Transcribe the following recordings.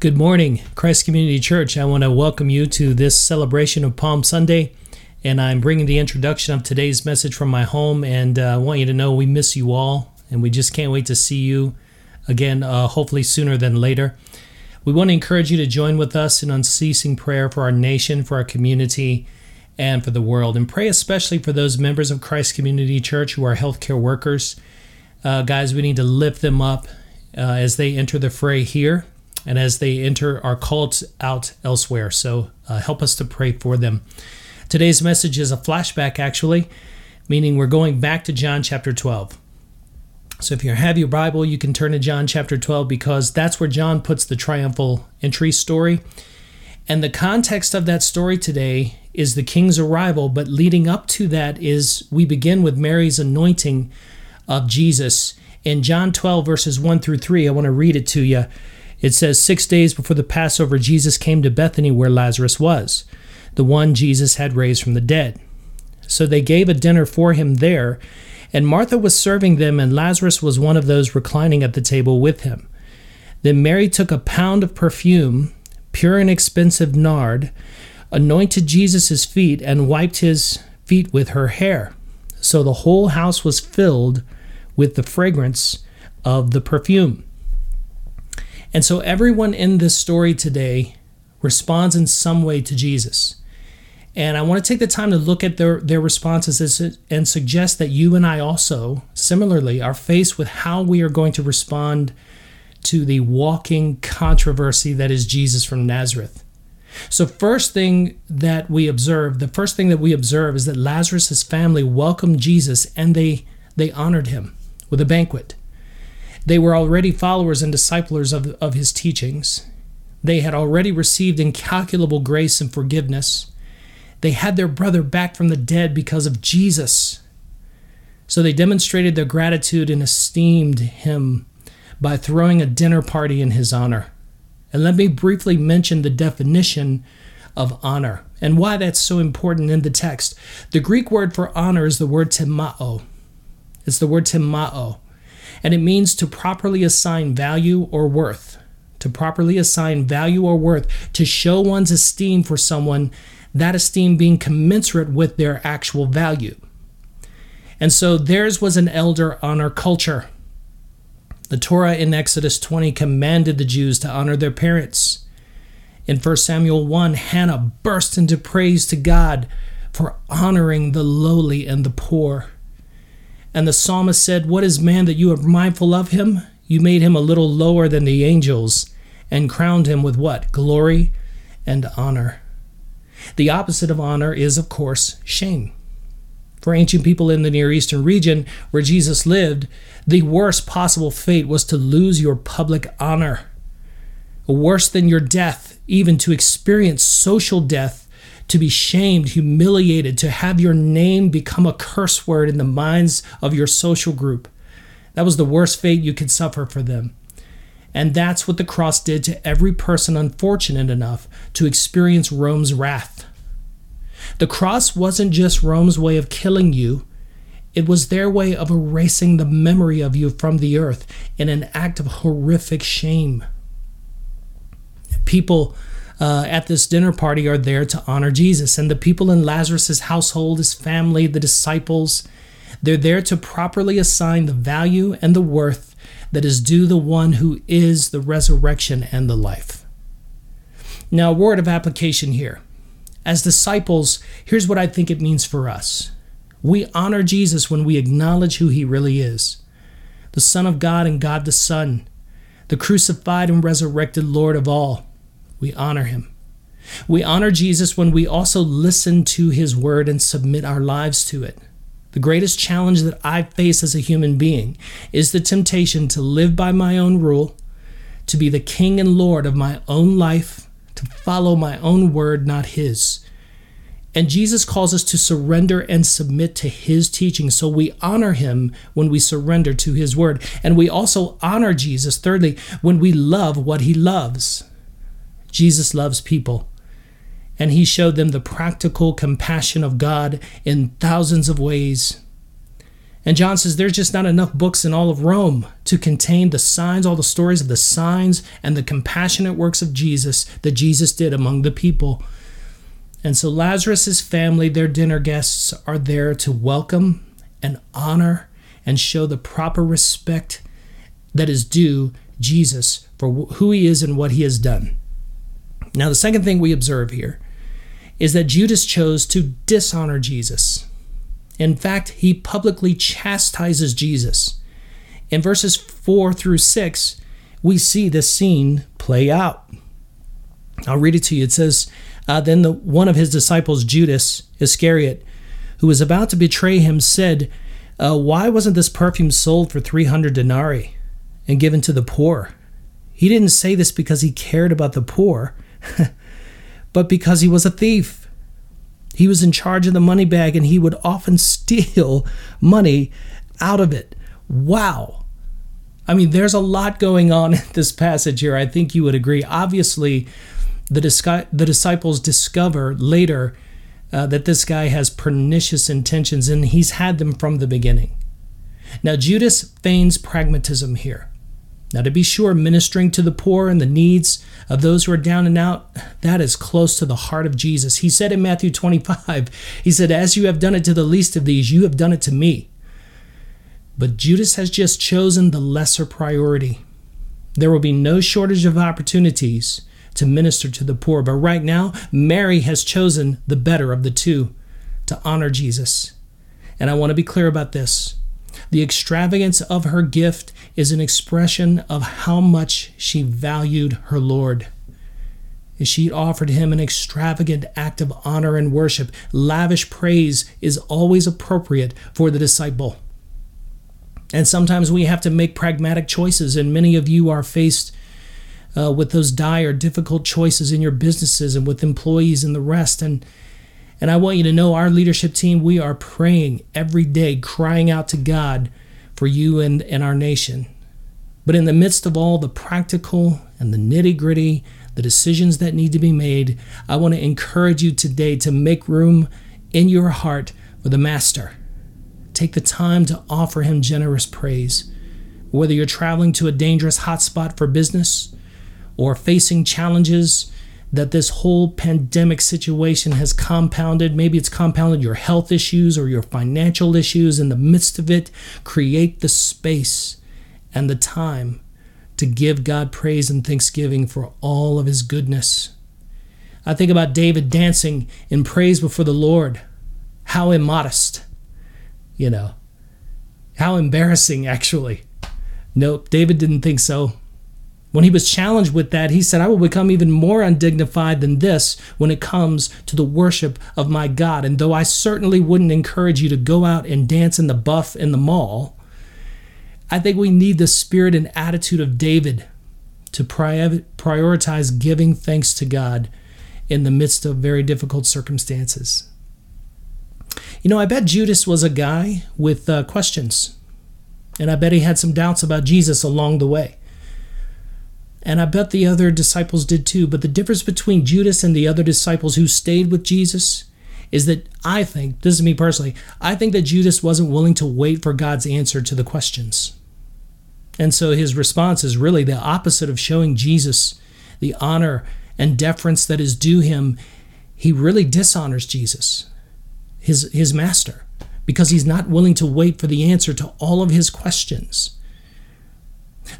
Good morning, Christ Community Church. I want to welcome you to this celebration of Palm Sunday, and I'm bringing the introduction of today's message from my home, and I want you to know we miss you all, and we just can't wait to see you again, hopefully sooner than later. We want to encourage you to join with us in unceasing prayer for our nation, for our community, and for the world, and pray especially for those members of Christ Community Church who are healthcare workers. Guys, we need to lift them up as they enter the fray here, and as they enter our cults out elsewhere. So help us to pray for them. Today's message is a flashback, actually, meaning we're going back to John chapter 12. So if you have your Bible, you can turn to John chapter 12, because that's where John puts the triumphal entry story. And the context of that story today is the king's arrival, but leading up to that is we begin with Mary's anointing of Jesus. In John 12, verses 1 through 3, I want to read it to you. It says, 6 days before the Passover, Jesus came to Bethany where Lazarus was, the one Jesus had raised from the dead. So they gave a dinner for him there, and Martha was serving them, and Lazarus was one of those reclining at the table with him. Then Mary took a pound of perfume, pure and expensive nard, anointed Jesus' feet, and wiped his feet with her hair. So the whole house was filled with the fragrance of the perfume. And so everyone in this story today responds in some way to Jesus. And I want to take the time to look at their responses and suggest that you and I also, similarly, are faced with how we are going to respond to the walking controversy that is Jesus from Nazareth. So the first thing that we observe is that Lazarus' family welcomed Jesus, and they honored him with a banquet. They were already followers and disciples of his teachings. They had already received incalculable grace and forgiveness. They had their brother back from the dead because of Jesus. So they demonstrated their gratitude and esteemed him by throwing a dinner party in his honor. And let me briefly mention the definition of honor and why that's so important in the text. The Greek word for honor is the word timao. It's the word timao. And it means to properly assign value or worth. To properly assign value or worth, to show one's esteem for someone, that esteem being commensurate with their actual value. And so theirs was an elder honor culture. The Torah in Exodus 20 commanded the Jews to honor their parents. In 1 Samuel 1, Hannah burst into praise to God for honoring the lowly and the poor. And the psalmist said, "What is man that you are mindful of him? You made him a little lower than the angels and crowned him with what? Glory and honor." The opposite of honor is, of course, shame. For ancient people in the Near Eastern region where Jesus lived, the worst possible fate was to lose your public honor. Worse than your death, even to experience social death, to be shamed, humiliated, to have your name become a curse word in the minds of your social group. That was the worst fate you could suffer for them. And that's what the cross did to every person unfortunate enough to experience Rome's wrath. The cross wasn't just Rome's way of killing you. It was their way of erasing the memory of you from the earth in an act of horrific shame. People at this dinner party are there to honor Jesus. And the people in Lazarus' household, his family, the disciples, they're there to properly assign the value and the worth that is due the one who is the resurrection and the life. Now, a word of application here. As disciples, here's what I think it means for us. We honor Jesus when we acknowledge who he really is, the Son of God and God the Son, the crucified and resurrected Lord of all. We honor him. We honor Jesus when we also listen to his word and submit our lives to it. The greatest challenge that I face as a human being is the temptation to live by my own rule, to be the king and lord of my own life, to follow my own word, not his. And Jesus calls us to surrender and submit to his teaching. So we honor him when we surrender to his word. And we also honor Jesus, thirdly, when we love what he loves. Jesus loves people, and he showed them the practical compassion of God in thousands of ways. And John says there's just not enough books in all of Rome to contain the signs, all the stories of the signs and the compassionate works of Jesus that Jesus did among the people. And so Lazarus's family, their dinner guests, are there to welcome and honor and show the proper respect that is due Jesus for who he is and what he has done. Now, the second thing we observe here is that Judas chose to dishonor Jesus. In fact, he publicly chastises Jesus. In verses 4 through 6, we see this scene play out. I'll read it to you. It says, Then one of his disciples, Judas Iscariot, who was about to betray him, said, Why wasn't this perfume sold for 300 denarii and given to the poor? He didn't say this because he cared about the poor, but because he was a thief. He was in charge of the money bag, and he would often steal money out of it. Wow. I mean, there's a lot going on in this passage here. I think you would agree. Obviously, the disciples discover later that this guy has pernicious intentions, and he's had them from the beginning. Now, Judas feigns pragmatism here. Now, to be sure, ministering to the poor and the needs of those who are down and out, that is close to the heart of Jesus. He said in Matthew 25, he said, "As you have done it to the least of these, you have done it to me." But Judas has just chosen the lesser priority. There will be no shortage of opportunities to minister to the poor. But right now, Mary has chosen the better of the two, to honor Jesus. And I want to be clear about this. The extravagance of her gift is an expression of how much she valued her Lord. She offered him an extravagant act of honor and worship. Lavish praise is always appropriate for the disciple. And sometimes we have to make pragmatic choices, and many of you are faced with those dire, difficult choices in your businesses and with employees and the rest. And I want you to know, our leadership team, we are praying every day, crying out to God for you and our nation. But in the midst of all the practical and the nitty-gritty, the decisions that need to be made, I want to encourage you today to make room in your heart for the Master. Take the time to offer him generous praise. Whether you're traveling to a dangerous hotspot for business, or facing challenges that this whole pandemic situation has compounded. Maybe it's compounded your health issues or your financial issues. In the midst of it, create the space and the time to give God praise and thanksgiving for all of his goodness. I think about David dancing in praise before the Lord. How immodest, you know. How embarrassing, actually. Nope, David didn't think so. When he was challenged with that, he said, "I will become even more undignified than this when it comes to the worship of my God. And though I certainly wouldn't encourage you to go out and dance in the buff in the mall, I think we need the spirit and attitude of David to prioritize giving thanks to God in the midst of very difficult circumstances." You know, I bet Judas was a guy with questions. And I bet he had some doubts about Jesus along the way. And I bet the other disciples did too. But the difference between Judas and the other disciples who stayed with Jesus is that I think, this is me personally, I think that Judas wasn't willing to wait for God's answer to the questions. And so his response is really the opposite of showing Jesus the honor and deference that is due him. He really dishonors Jesus, his master, because he's not willing to wait for the answer to all of his questions.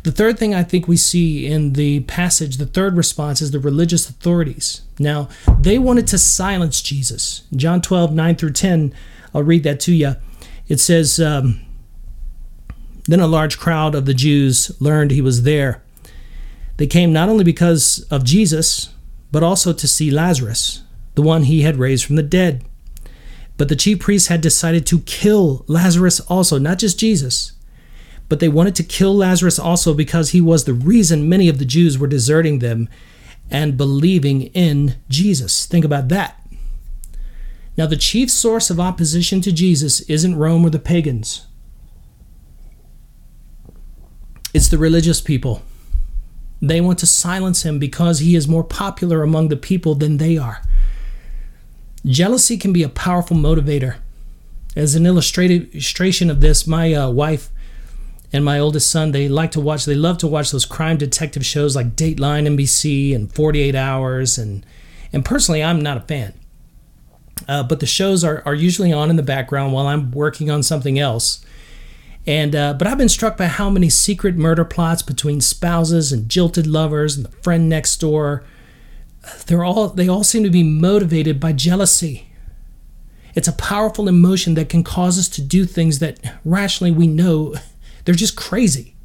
The third thing I think we see in the passage, the third response, is the religious authorities. Now, they wanted to silence Jesus. John 12, 9 through 10, I'll read that to you. It says, Then a large crowd of the Jews learned he was there. They came not only because of Jesus, but also to see Lazarus, the one he had raised from the dead. But the chief priests had decided to kill Lazarus also, not just Jesus. But they wanted to kill Lazarus also because he was the reason many of the Jews were deserting them and believing in Jesus. Think about that. Now, the chief source of opposition to Jesus isn't Rome or the pagans. It's the religious people. They want to silence him because he is more popular among the people than they are. Jealousy can be a powerful motivator. As an illustration of this, my wife and my oldest son, they love to watch those crime detective shows like Dateline NBC and 48 Hours. And personally, I'm not a fan. But the shows are usually on in the background while I'm working on something else. But I've been struck by how many secret murder plots between spouses and jilted lovers and the friend next door. They all seem to be motivated by jealousy. It's a powerful emotion that can cause us to do things that rationally we know they're just crazy.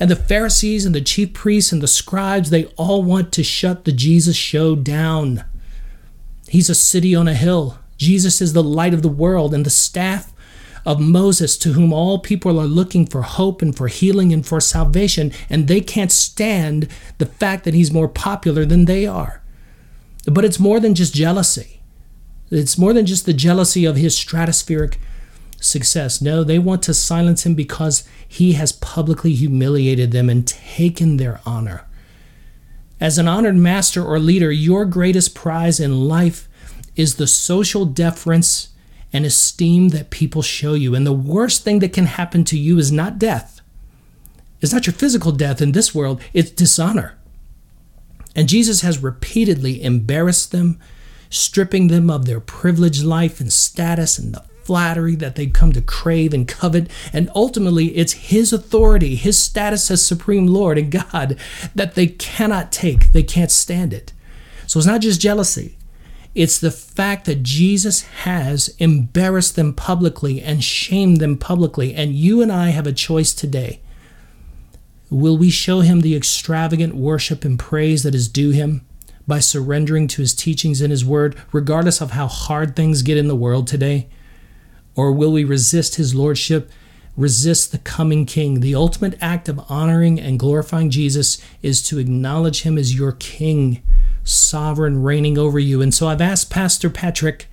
And the Pharisees and the chief priests and the scribes, they all want to shut the Jesus show down. He's a city on a hill. Jesus is the light of the world and the staff of Moses, to whom all people are looking for hope and for healing and for salvation, and they can't stand the fact that he's more popular than they are. But it's more than just jealousy. It's more than just the jealousy of his stratospheric success. No, they want to silence him because he has publicly humiliated them and taken their honor. As an honored master or leader, your greatest prize in life is the social deference and esteem that people show you. And the worst thing that can happen to you is not death. It's not your physical death in this world. It's dishonor. And Jesus has repeatedly embarrassed them, stripping them of their privileged life and status and the flattery that they've come to crave and covet. And ultimately, it's his authority, his status as Supreme Lord and God that they cannot take. They can't stand it. So it's not just jealousy. It's the fact that Jesus has embarrassed them publicly and shamed them publicly. And you and I have a choice today. Will we show him the extravagant worship and praise that is due him by surrendering to his teachings and his word, regardless of how hard things get in the world today? Or will we resist his lordship, resist the coming king? The ultimate act of honoring and glorifying Jesus is to acknowledge him as your king, sovereign, reigning over you. And so I've asked Pastor Patrick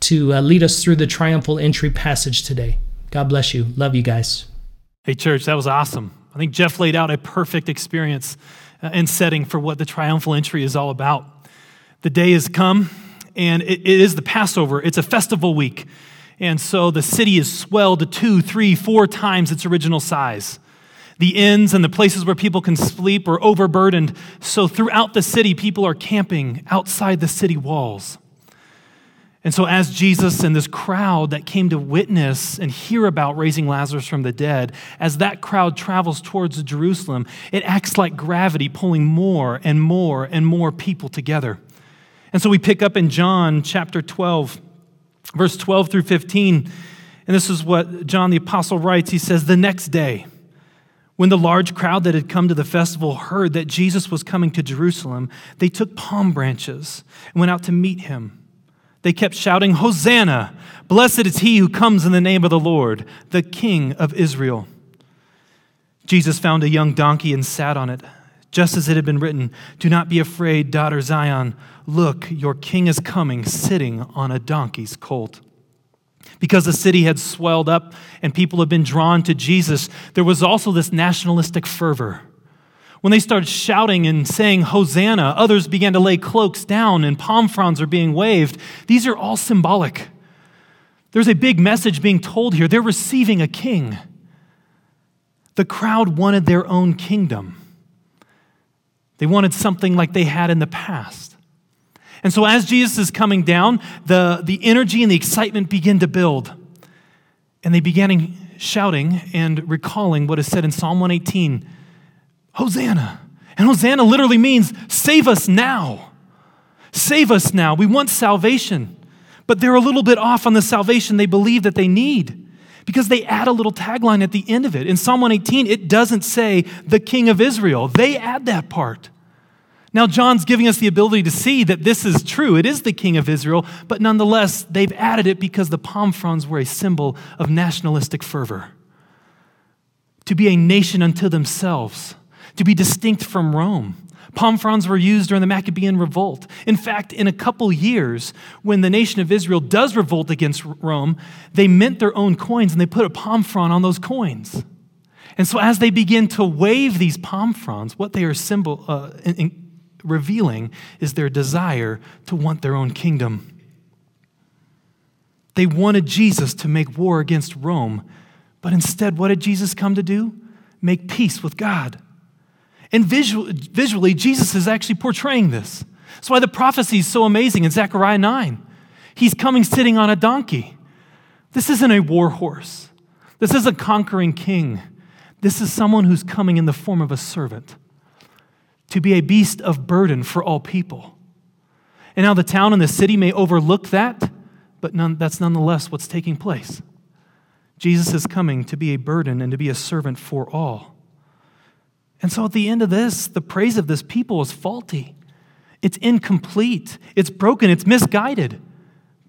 to lead us through the triumphal entry passage today. God bless you. Love you guys. Hey, church, that was awesome. I think Jeff laid out a perfect experience and setting for what the triumphal entry is all about. The day has come, and it is the Passover. It's a festival week. And so the city is swelled to 2, 3, 4 times its original size. The inns and the places where people can sleep are overburdened. So throughout the city, people are camping outside the city walls. And so as Jesus and this crowd that came to witness and hear about raising Lazarus from the dead, as that crowd travels towards Jerusalem, it acts like gravity, pulling more and more and more people together. And so we pick up in John chapter 12, verse 12 through 15. And this is what John the Apostle writes. He says, "The next day, when the large crowd that had come to the festival heard that Jesus was coming to Jerusalem, they took palm branches and went out to meet him. They kept shouting, 'Hosanna! Blessed is he who comes in the name of the Lord, the King of Israel.' Jesus found a young donkey and sat on it, just as it had been written, 'Do not be afraid, daughter Zion. Look, your king is coming, sitting on a donkey's colt.' Because the city had swelled up and people had been drawn to Jesus, there was also this nationalistic fervor. When they started shouting and saying, 'Hosanna,' others began to lay cloaks down and palm fronds are being waved. These are all symbolic. There's a big message being told here. They're receiving a king. The crowd wanted their own kingdom. They wanted something like they had in the past. And so as Jesus is coming down, the energy and the excitement begin to build. And they began shouting and recalling what is said in Psalm 118, Hosanna. And Hosanna literally means, save us now. Save us now. We want salvation. But they're a little bit off on the salvation they believe that they need, because they add a little tagline at the end of it. In Psalm 118, it doesn't say the King of Israel. They add that part. Now, John's giving us the ability to see that this is true. It is the King of Israel, but nonetheless, they've added it because the palm fronds were a symbol of nationalistic fervor. To be a nation unto themselves, to be distinct from Rome. Palm fronds were used during the Maccabean revolt. In fact, in a couple years, when the nation of Israel does revolt against Rome, they mint their own coins and they put a palm frond on those coins. And so as they begin to wave these palm fronds, what they are revealing is their desire to want their own kingdom. They wanted Jesus to make war against Rome, but instead, what did Jesus come to do? Make peace with God. And visually, Jesus is actually portraying this. That's why the prophecy is so amazing in Zechariah 9. He's coming sitting on a donkey. This isn't a war horse. This isn't a conquering king. This is someone who's coming in the form of a servant to be a beast of burden for all people. And now the town and the city may overlook that, but that's nonetheless what's taking place. Jesus is coming to be a burden and to be a servant for all. And so at the end of this, the praise of this people is faulty. It's incomplete. It's broken. It's misguided.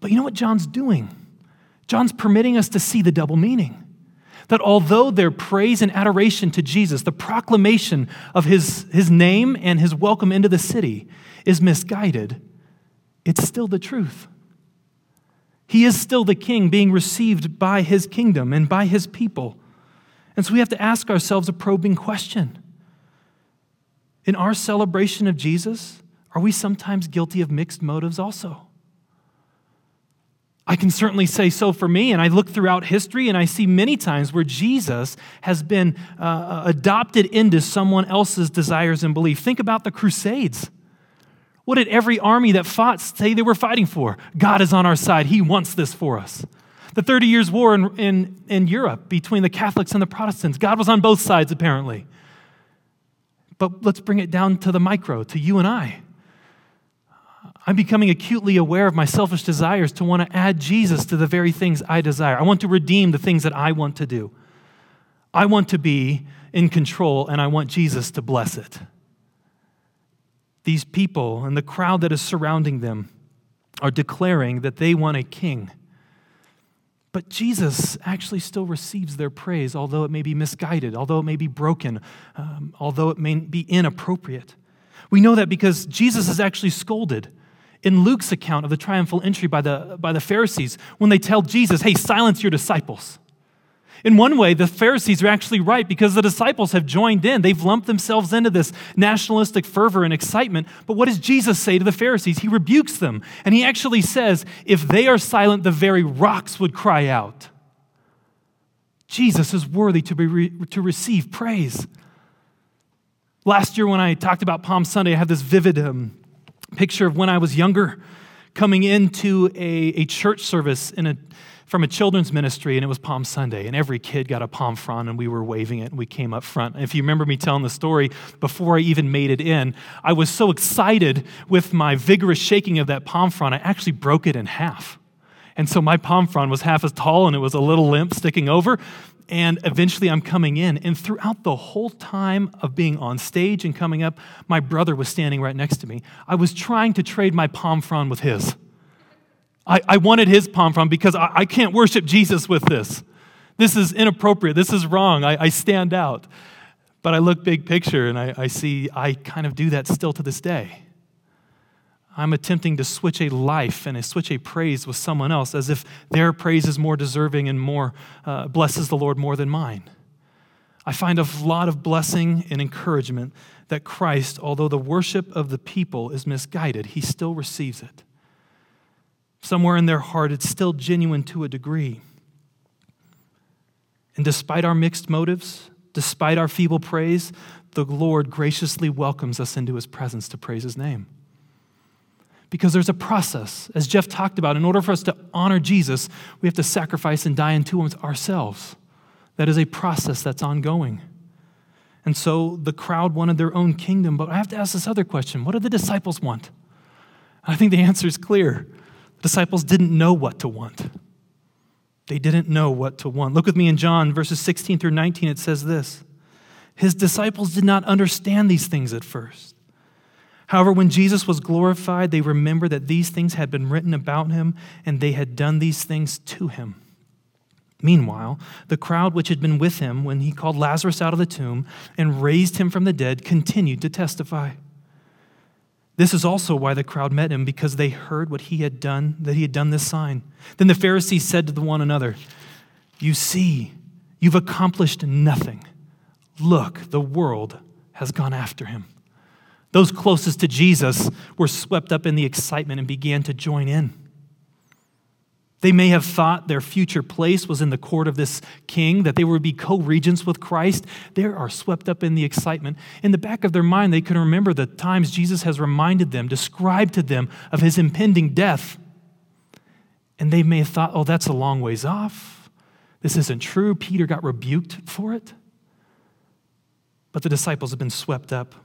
But you know what John's doing? John's permitting us to see the double meaning. That although their praise and adoration to Jesus, the proclamation of his name and his welcome into the city is misguided, it's still the truth. He is still the king being received by his kingdom and by his people. And so we have to ask ourselves a probing question. In our celebration of Jesus, are we sometimes guilty of mixed motives also? I can certainly say so for me, and I look throughout history and I see many times where Jesus has been adopted into someone else's desires and belief. Think about the Crusades. What did every army that fought say they were fighting for? God is on our side. He wants this for us. The 30 Years' War in Europe between the Catholics and the Protestants, God was on both sides apparently. But let's bring it down to the micro, to you and I. I'm becoming acutely aware of my selfish desires to want to add Jesus to the very things I desire. I want to redeem the things that I want to do. I want to be in control, and I want Jesus to bless it. These people and the crowd that is surrounding them are declaring that they want a king. But Jesus actually still receives their praise, although it may be misguided, although it may be broken, although it may be inappropriate. We know that because Jesus is actually scolded in Luke's account of the triumphal entry by the Pharisees when they tell Jesus, hey, silence your disciples. In one way, the Pharisees are actually right because the disciples have joined in. They've lumped themselves into this nationalistic fervor and excitement. But what does Jesus say to the Pharisees? He rebukes them, and he actually says, if they are silent, the very rocks would cry out. Jesus is worthy to receive praise. Last year when I talked about Palm Sunday, I had this vivid picture of when I was younger coming into a church service from a children's ministry, and it was Palm Sunday, and every kid got a palm frond, and we were waving it, and we came up front. And if you remember me telling the story, before I even made it in, I was so excited with my vigorous shaking of that palm frond, I actually broke it in half. And so my palm frond was half as tall, and it was a little limp sticking over, and eventually I'm coming in. And throughout the whole time of being on stage and coming up, my brother was standing right next to me. I was trying to trade my palm frond with his. I wanted his palm frond because I can't worship Jesus with this. This is inappropriate. This is wrong. I stand out. But I look big picture, and I see I kind of do that still to this day. I'm attempting to switch a life and switch a praise with someone else as if their praise is more deserving and more blesses the Lord more than mine. I find a lot of blessing and encouragement that Christ, although the worship of the people is misguided, he still receives it. Somewhere in their heart, it's still genuine to a degree. And despite our mixed motives, despite our feeble praise, the Lord graciously welcomes us into his presence to praise his name. Because there's a process, as Jeff talked about, in order for us to honor Jesus, we have to sacrifice and die unto ourselves. That is a process that's ongoing. And so the crowd wanted their own kingdom, but I have to ask this other question. What did the disciples want? I think the answer is clear. The disciples didn't know what to want. They didn't know what to want. Look with me in John verses 16 through 19, it says this. His disciples did not understand these things at first. However, when Jesus was glorified, they remembered that these things had been written about him, and they had done these things to him. Meanwhile, the crowd which had been with him when he called Lazarus out of the tomb and raised him from the dead continued to testify. This is also why the crowd met him, because they heard what he had done, that he had done this sign. Then the Pharisees said to one another, "You see, you've accomplished nothing. Look, the world has gone after him." Those closest to Jesus were swept up in the excitement and began to join in. They may have thought their future place was in the court of this king, that they would be co-regents with Christ. They are swept up in the excitement. In the back of their mind, they can remember the times Jesus has reminded them, described to them of his impending death. And they may have thought, oh, that's a long ways off. This isn't true. Peter got rebuked for it. But the disciples have been swept up.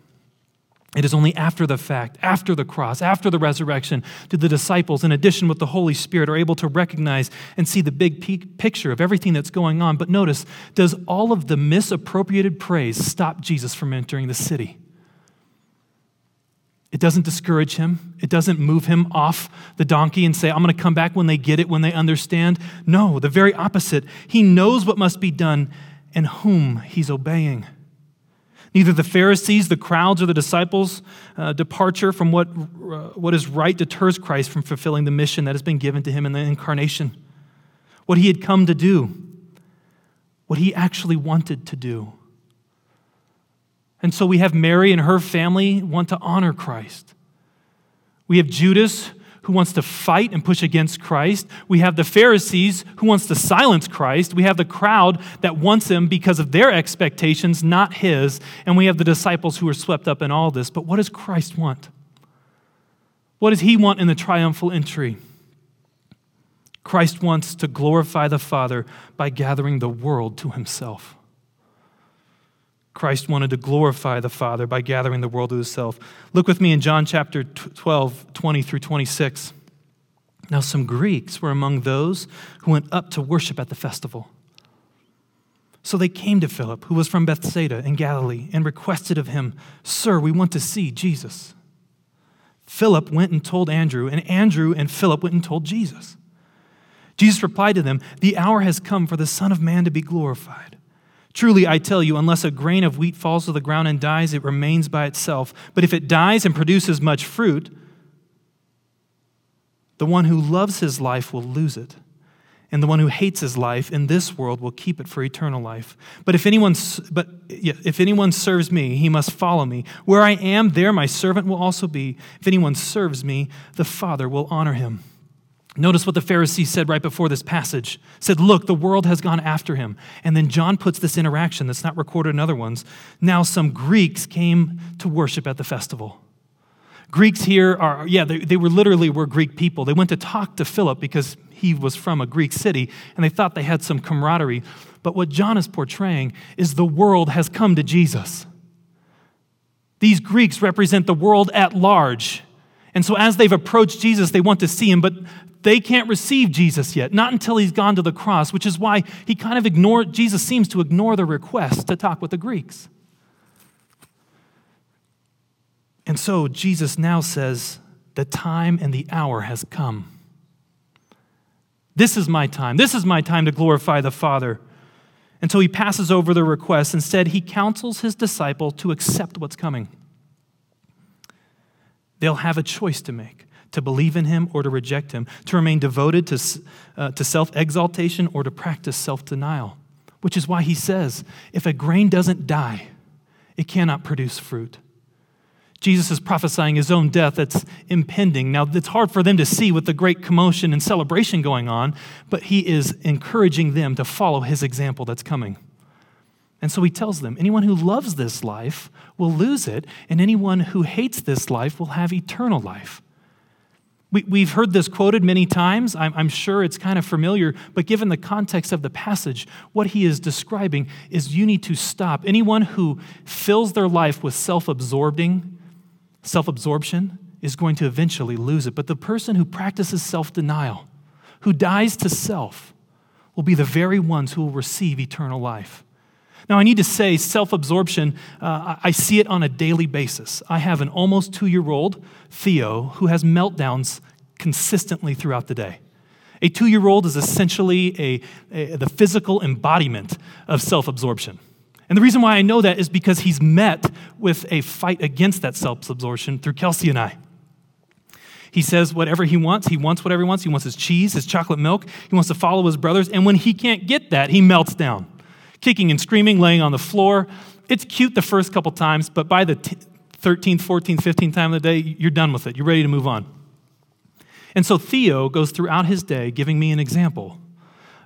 It is only after the fact, after the cross, after the resurrection, that the disciples, in addition with the Holy Spirit, are able to recognize and see the big picture of everything that's going on. But notice, does all of the misappropriated praise stop Jesus from entering the city? It doesn't discourage him. It doesn't move him off the donkey and say, I'm going to come back when they get it, when they understand. No, the very opposite. He knows what must be done and whom he's obeying. Neither the Pharisees, the crowds, or the disciples' departure from what is right deters Christ from fulfilling the mission that has been given to him in the incarnation. What he had come to do, what he actually wanted to do. And so we have Mary and her family want to honor Christ. We have Judas who wants to fight and push against Christ. We have the Pharisees who wants to silence Christ. We have the crowd that wants him because of their expectations, not his. And we have the disciples who are swept up in all this. But what does Christ want? What does he want in the triumphal entry? Christ wants to glorify the Father by gathering the world to himself. Christ wanted to glorify the Father by gathering the world to himself. Look with me in John chapter 12, 20 through 26. Now some Greeks were among those who went up to worship at the festival. So they came to Philip, who was from Bethsaida in Galilee, and requested of him, "Sir, we want to see Jesus." Philip went and told Andrew, and Andrew and Philip went and told Jesus. Jesus replied to them, "The hour has come for the Son of Man to be glorified. Truly, I tell you, unless a grain of wheat falls to the ground and dies, it remains by itself. But if it dies and produces much fruit, the one who loves his life will lose it. And the one who hates his life in this world will keep it for eternal life. But if anyone serves me, he must follow me. Where I am, there my servant will also be. If anyone serves me, the Father will honor him." Notice what the Pharisees said right before this passage. Said, look, the world has gone after him. And then John puts this interaction that's not recorded in other ones. Now some Greeks came to worship at the festival. Greeks here are, they were Greek people. They went to talk to Philip because he was from a Greek city, and they thought they had some camaraderie. But what John is portraying is the world has come to Jesus. These Greeks represent the world at large. And so as they've approached Jesus, they want to see him, but they can't receive Jesus yet, not until he's gone to the cross, which is why he kind of ignored, Jesus seems to ignore the request to talk with the Greeks. And so Jesus now says, the time and the hour has come. This is my time. This is my time to glorify the Father. And so he passes over the request. Instead, he counsels his disciple to accept what's coming. They'll have a choice to make, to believe in him or to reject him, to remain devoted to self-exaltation or to practice self-denial, which is why he says, if a grain doesn't die, it cannot produce fruit. Jesus is prophesying his own death that's impending. Now, it's hard for them to see with the great commotion and celebration going on, but he is encouraging them to follow his example that's coming. And so he tells them, anyone who loves this life will lose it, and anyone who hates this life will have eternal life. We've heard this quoted many times. I'm sure it's kind of familiar, but given the context of the passage, what he is describing is you need to stop. Anyone who fills their life with self-absorption is going to eventually lose it. But the person who practices self-denial, who dies to self, will be the very ones who will receive eternal life. Now, I need to say self-absorption, I see it on a daily basis. I have an almost 2-year-old, Theo, who has meltdowns consistently throughout the day. A 2-year-old is essentially the physical embodiment of self-absorption. And the reason why I know that is because he's met with a fight against that self-absorption through Kelsey and I. He says whatever he wants. He wants whatever he wants. He wants his cheese, his chocolate milk. He wants to follow his brothers. And when he can't get that, he melts down, kicking and screaming, laying on the floor. It's cute the first couple times, but by the 13th, 14th, 15th time of the day, you're done with it. You're ready to move on. And so Theo goes throughout his day giving me an example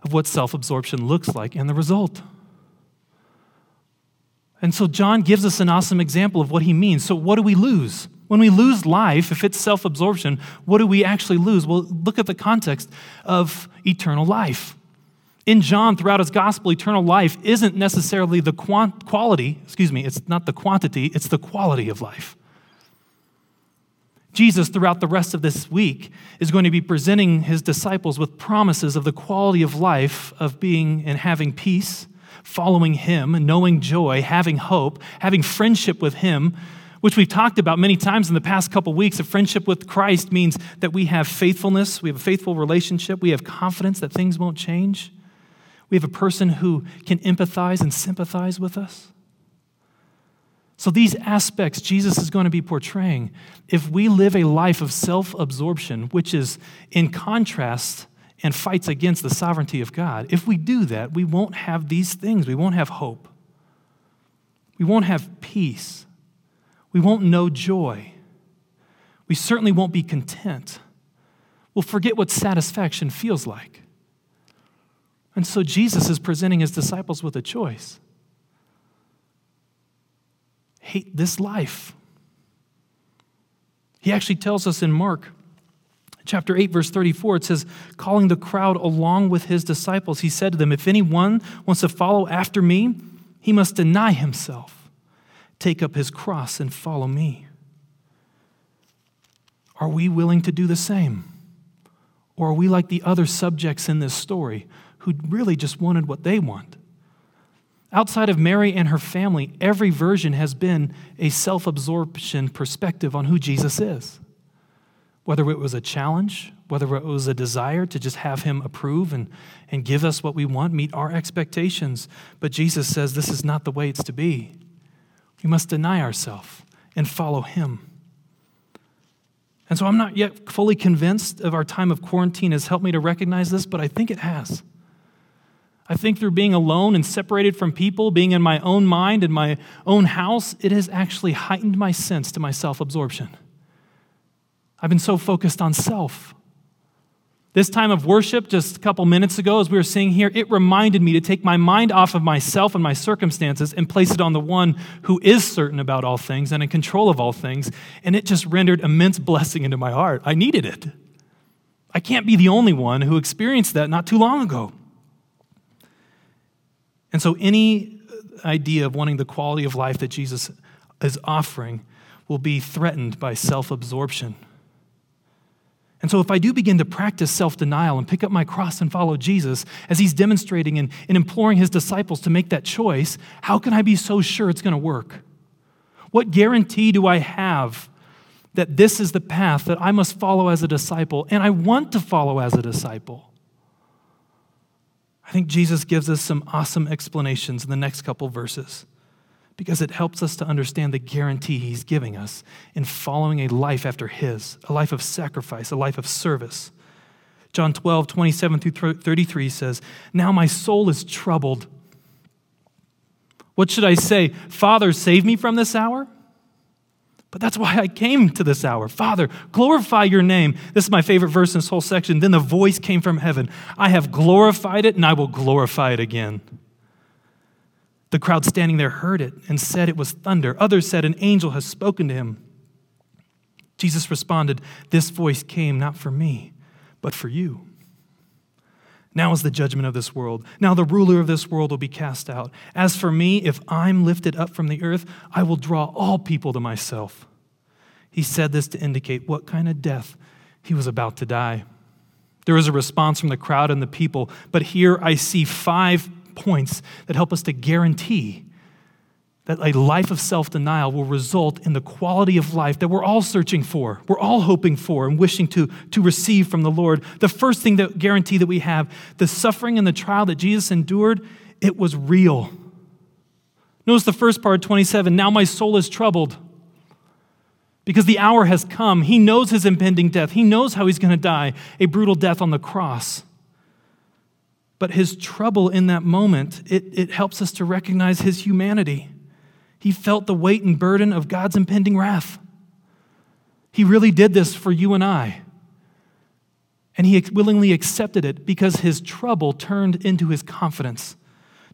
of what self-absorption looks like and the result. And so John gives us an awesome example of what he means. So what do we lose? When we lose life, if it's self-absorption, what do we actually lose? Well, look at the context of eternal life. In John, throughout his gospel, eternal life isn't necessarily the it's not the quantity, it's the quality of life. Jesus, throughout the rest of this week, is going to be presenting his disciples with promises of the quality of life, of being and having peace, following him, knowing joy, having hope, having friendship with him, which we've talked about many times in the past couple weeks. A friendship with Christ means that we have faithfulness, we have a faithful relationship, we have confidence that things won't change. We have a person who can empathize and sympathize with us. So these aspects Jesus is going to be portraying. If we live a life of self-absorption, which is in contrast and fights against the sovereignty of God, if we do that, we won't have these things. We won't have hope. We won't have peace. We won't know joy. We certainly won't be content. We'll forget what satisfaction feels like. And so Jesus is presenting his disciples with a choice. Hate this life. He actually tells us in Mark chapter 8, verse 34, it says, calling the crowd along with his disciples, he said to them, if anyone wants to follow after me, he must deny himself, take up his cross and follow me. Are we willing to do the same? Or are we like the other subjects in this story who really just wanted what they want? Outside of Mary and her family, every version has been a self-absorption perspective on who Jesus is. Whether it was a challenge, whether it was a desire to just have him approve and give us what we want, meet our expectations. But Jesus says this is not the way it's to be. We must deny ourselves and follow him. And so I'm not yet fully convinced if our time of quarantine has helped me to recognize this, but I think it has. I think through being alone and separated from people, being in my own mind, in my own house, it has actually heightened my sense to my self-absorption. I've been so focused on self. This time of worship, just a couple minutes ago, as we were singing here, it reminded me to take my mind off of myself and my circumstances and place it on the one who is certain about all things and in control of all things, and it just rendered immense blessing into my heart. I needed it. I can't be the only one who experienced that not too long ago. And so any idea of wanting the quality of life that Jesus is offering will be threatened by self-absorption. And so if I do begin to practice self-denial and pick up my cross and follow Jesus, as he's demonstrating and imploring his disciples to make that choice, how can I be so sure it's going to work? What guarantee do I have that this is the path that I must follow as a disciple, and I want to follow as a disciple? I think Jesus gives us some awesome explanations in the next couple verses because it helps us to understand the guarantee he's giving us in following a life after his, a life of sacrifice, a life of service. John 12, 27 through 33 says, now my soul is troubled. What should I say? Father, save me from this hour? But that's why I came to this hour. Father, glorify your name. This is my favorite verse in this whole section. Then the voice came from heaven. I have glorified it, and I will glorify it again. The crowd standing there heard it and said it was thunder. Others said an angel has spoken to him. Jesus responded, this voice came not for me, but for you. Now is the judgment of this world. Now the ruler of this world will be cast out. As for me, if I'm lifted up from the earth, I will draw all people to myself. He said this to indicate what kind of death he was about to die. There is a response from the crowd and the people, but here I see 5 points that help us to guarantee that a life of self-denial will result in the quality of life that we're all searching for, we're all hoping for and wishing to receive from the Lord. The first thing that guarantee that we have, the suffering and the trial that Jesus endured, it was real. Notice the first part, 27, now my soul is troubled because the hour has come. He knows his impending death. He knows how he's going to die, a brutal death on the cross. But his trouble in that moment, it helps us to recognize his humanity. He felt the weight and burden of God's impending wrath. He really did this for you and I. and he willingly accepted it because his trouble turned into his confidence.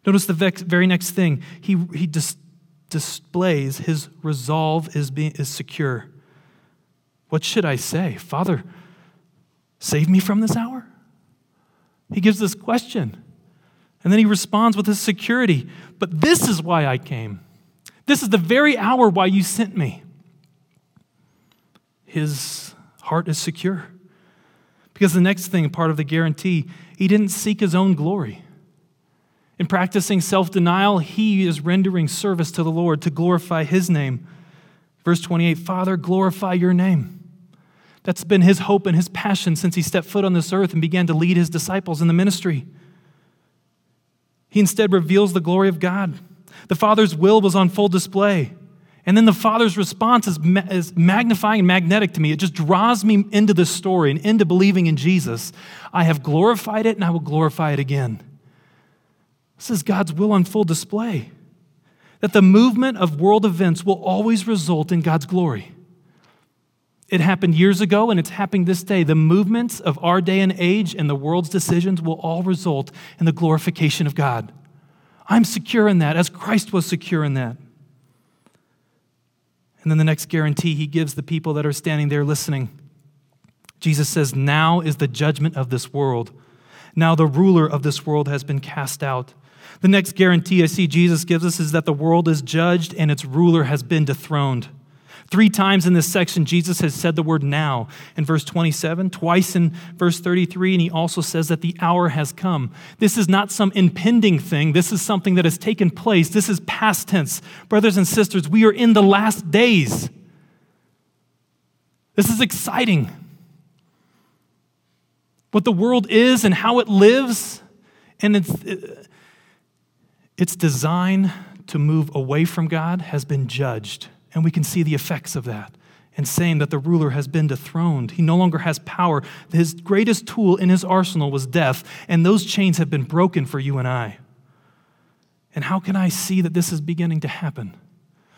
Notice the very next thing. He displays his resolve is secure. What should I say? Father, save me from this hour? He gives this question. And then he responds with his security. But this is why I came. This is the very hour why you sent me. His heart is secure. Because the next thing, part of the guarantee, he didn't seek his own glory. In practicing self-denial, he is rendering service to the Lord to glorify his name. Verse 28, Father, glorify your name. That's been his hope and his passion since he stepped foot on this earth and began to lead his disciples in the ministry. He instead reveals the glory of God. The Father's will was on full display. And then the Father's response is magnifying and magnetic to me. It just draws me into this story and into believing in Jesus. I have glorified it and I will glorify it again. This is God's will on full display. That the movement of world events will always result in God's glory. It happened years ago and it's happening this day. The movements of our day and age and the world's decisions will all result in the glorification of God. I'm secure in that as Christ was secure in that. And then the next guarantee he gives the people that are standing there listening. Jesus says, now is the judgment of this world. Now the ruler of this world has been cast out. The next guarantee I see Jesus gives us is that the world is judged and its ruler has been dethroned. 3 times in this section, Jesus has said the word now in verse 27, twice in verse 33, and he also says that the hour has come. This is not some impending thing. This is something that has taken place. This is past tense. Brothers and sisters, we are in the last days. This is exciting. What the world is and how it lives, and its design to move away from God has been judged. And we can see the effects of that and saying that the ruler has been dethroned. He no longer has power. His greatest tool in his arsenal was death, and those chains have been broken for you and I. And how can I see that this is beginning to happen?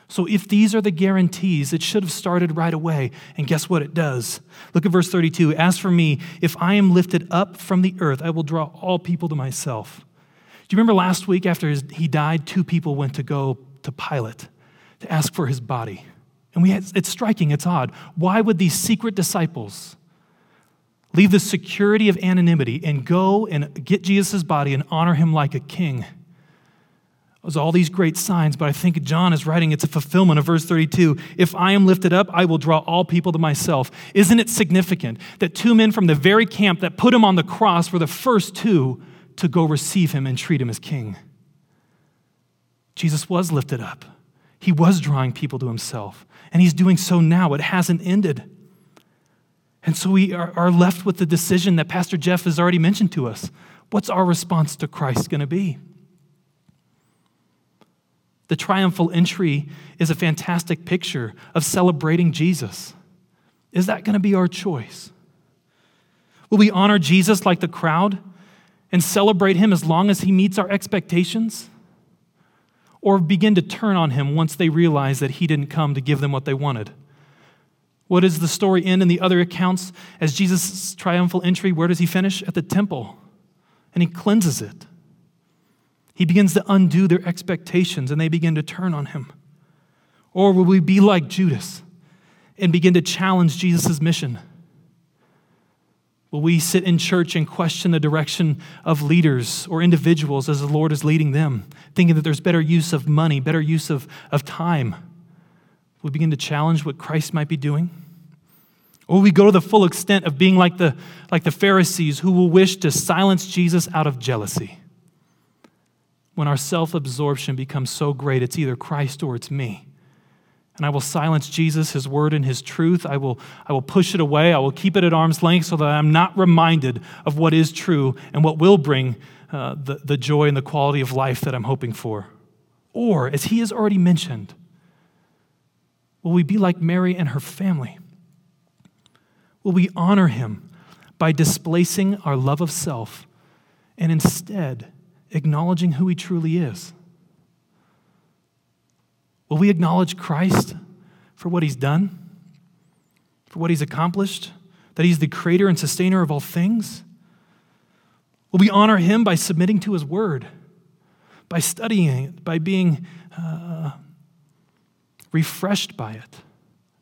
So if these are the guarantees, it should have started right away. And guess what it does? Look at verse 32. As for me, if I am lifted up from the earth, I will draw all people to myself. Do you remember last week after he died, 2 people went to go to Pilate to ask for his body. And it's striking, it's odd. Why would these secret disciples leave the security of anonymity and go and get Jesus' body and honor him like a king? It was all these great signs, but I think John is writing it's a fulfillment of verse 32. If I am lifted up, I will draw all people to myself. Isn't it significant that 2 men from the very camp that put him on the cross were the first 2 to go receive him and treat him as king? Jesus was lifted up. He was drawing people to himself, and he's doing so now. It hasn't ended. And so we are left with the decision that Pastor Jeff has already mentioned to us. What's our response to Christ going to be? The triumphal entry is a fantastic picture of celebrating Jesus. Is that going to be our choice? Will we honor Jesus like the crowd and celebrate him as long as he meets our expectations? Or begin to turn on him once they realize that he didn't come to give them what they wanted? What does the story end in the other accounts? As Jesus' triumphal entry, where does he finish? At the temple. And he cleanses it. He begins to undo their expectations and they begin to turn on him. Or will we be like Judas and begin to challenge Jesus' mission? Will we sit in church and question the direction of leaders or individuals as the Lord is leading them, thinking that there's better use of money, better use of time? Will we begin to challenge what Christ might be doing? Or will we go to the full extent of being like the Pharisees who will wish to silence Jesus out of jealousy? When our self-absorption becomes so great, it's either Christ or it's me. And I will silence Jesus, his word, and his truth. I will push it away. I will keep it at arm's length so that I'm not reminded of what is true and what will bring the joy and the quality of life that I'm hoping for. Or, as he has already mentioned, will we be like Mary and her family? Will we honor him by displacing our love of self and instead acknowledging who he truly is? Will we acknowledge Christ for what he's done, for what he's accomplished, that he's the creator and sustainer of all things? Will we honor him by submitting to his word, by studying it, by being refreshed by it,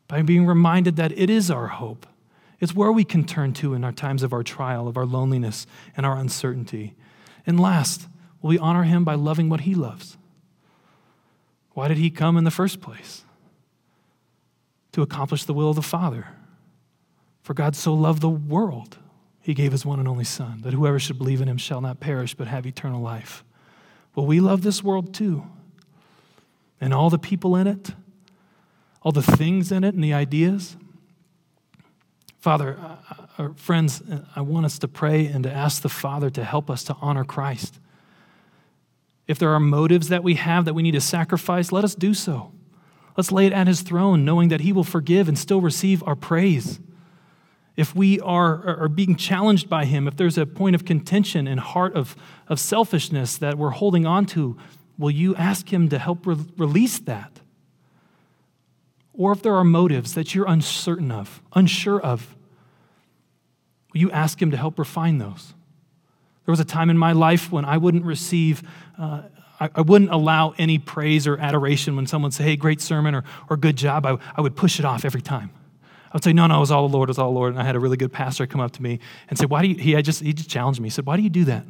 by being reminded that it is our hope? It's where we can turn to in our times of our trial, of our loneliness, and our uncertainty. And last, will we honor him by loving what he loves? Why did he come in the first place? To accomplish the will of the Father. For God so loved the world, he gave his one and only Son, that whoever should believe in him shall not perish but have eternal life. Well, we love this world too, and all the people in it, all the things in it, and the ideas. Father, friends, I want us to pray and to ask the Father to help us to honor Christ. If there are motives that we have that we need to sacrifice, let us do so. Let's lay it at his throne, knowing that he will forgive and still receive our praise. If we are being challenged by him, if there's a point of contention and heart of selfishness that we're holding on to, will you ask him to help release that? Or if there are motives that you're unsure of, will you ask him to help refine those? There was a time in my life when I wouldn't receive, I wouldn't allow any praise or adoration when someone said, hey, great sermon or good job. I would push it off every time. I would say, no, it was all the Lord, it was all the Lord. And I had a really good pastor come up to me and say, he just challenged me. He said, why do you do that?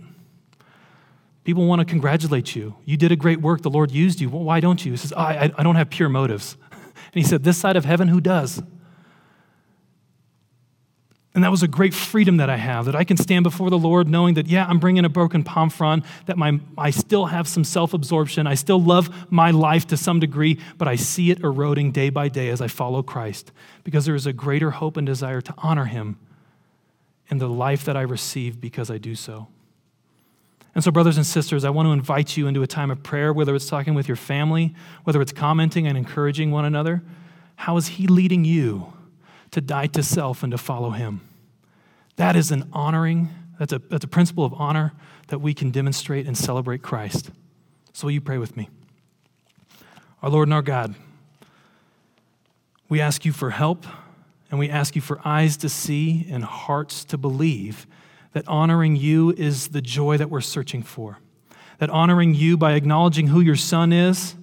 People want to congratulate you. You did a great work. The Lord used you. Well, why don't you? He says, I don't have pure motives. And he said, this side of heaven, who does? And that was a great freedom that I have, that I can stand before the Lord knowing that, yeah, I'm bringing a broken palm frond, that I still have some self-absorption. I still love my life to some degree, but I see it eroding day by day as I follow Christ, because there is a greater hope and desire to honor him in the life that I receive because I do so. And so, brothers and sisters, I want to invite you into a time of prayer, whether it's talking with your family, whether it's commenting and encouraging one another. How is he leading you to die to self and to follow him? That is an honoring, that's a principle of honor that we can demonstrate and celebrate Christ. So will you pray with me? Our Lord and our God, we ask you for help, and we ask you for eyes to see and hearts to believe that honoring you is the joy that we're searching for, that honoring you by acknowledging who your Son is,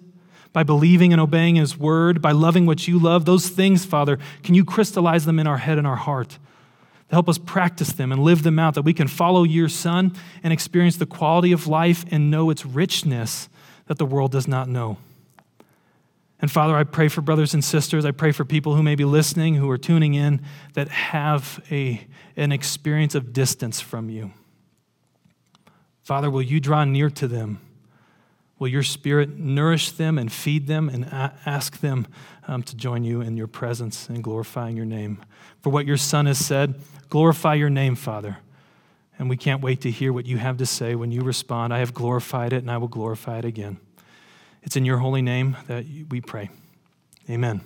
by believing and obeying his word, by loving what you love, those things, Father, can you crystallize them in our head and our heart to help us practice them and live them out, that we can follow your Son and experience the quality of life and know its richness that the world does not know. And Father, I pray for brothers and sisters. I pray for people who may be listening, who are tuning in, that have an experience of distance from you. Father, will you draw near to them? Will your Spirit nourish them and feed them and ask them to join you in your presence and glorifying your name? For what your Son has said, glorify your name, Father. And we can't wait to hear what you have to say when you respond. I have glorified it, and I will glorify it again. It's in your holy name that we pray. Amen.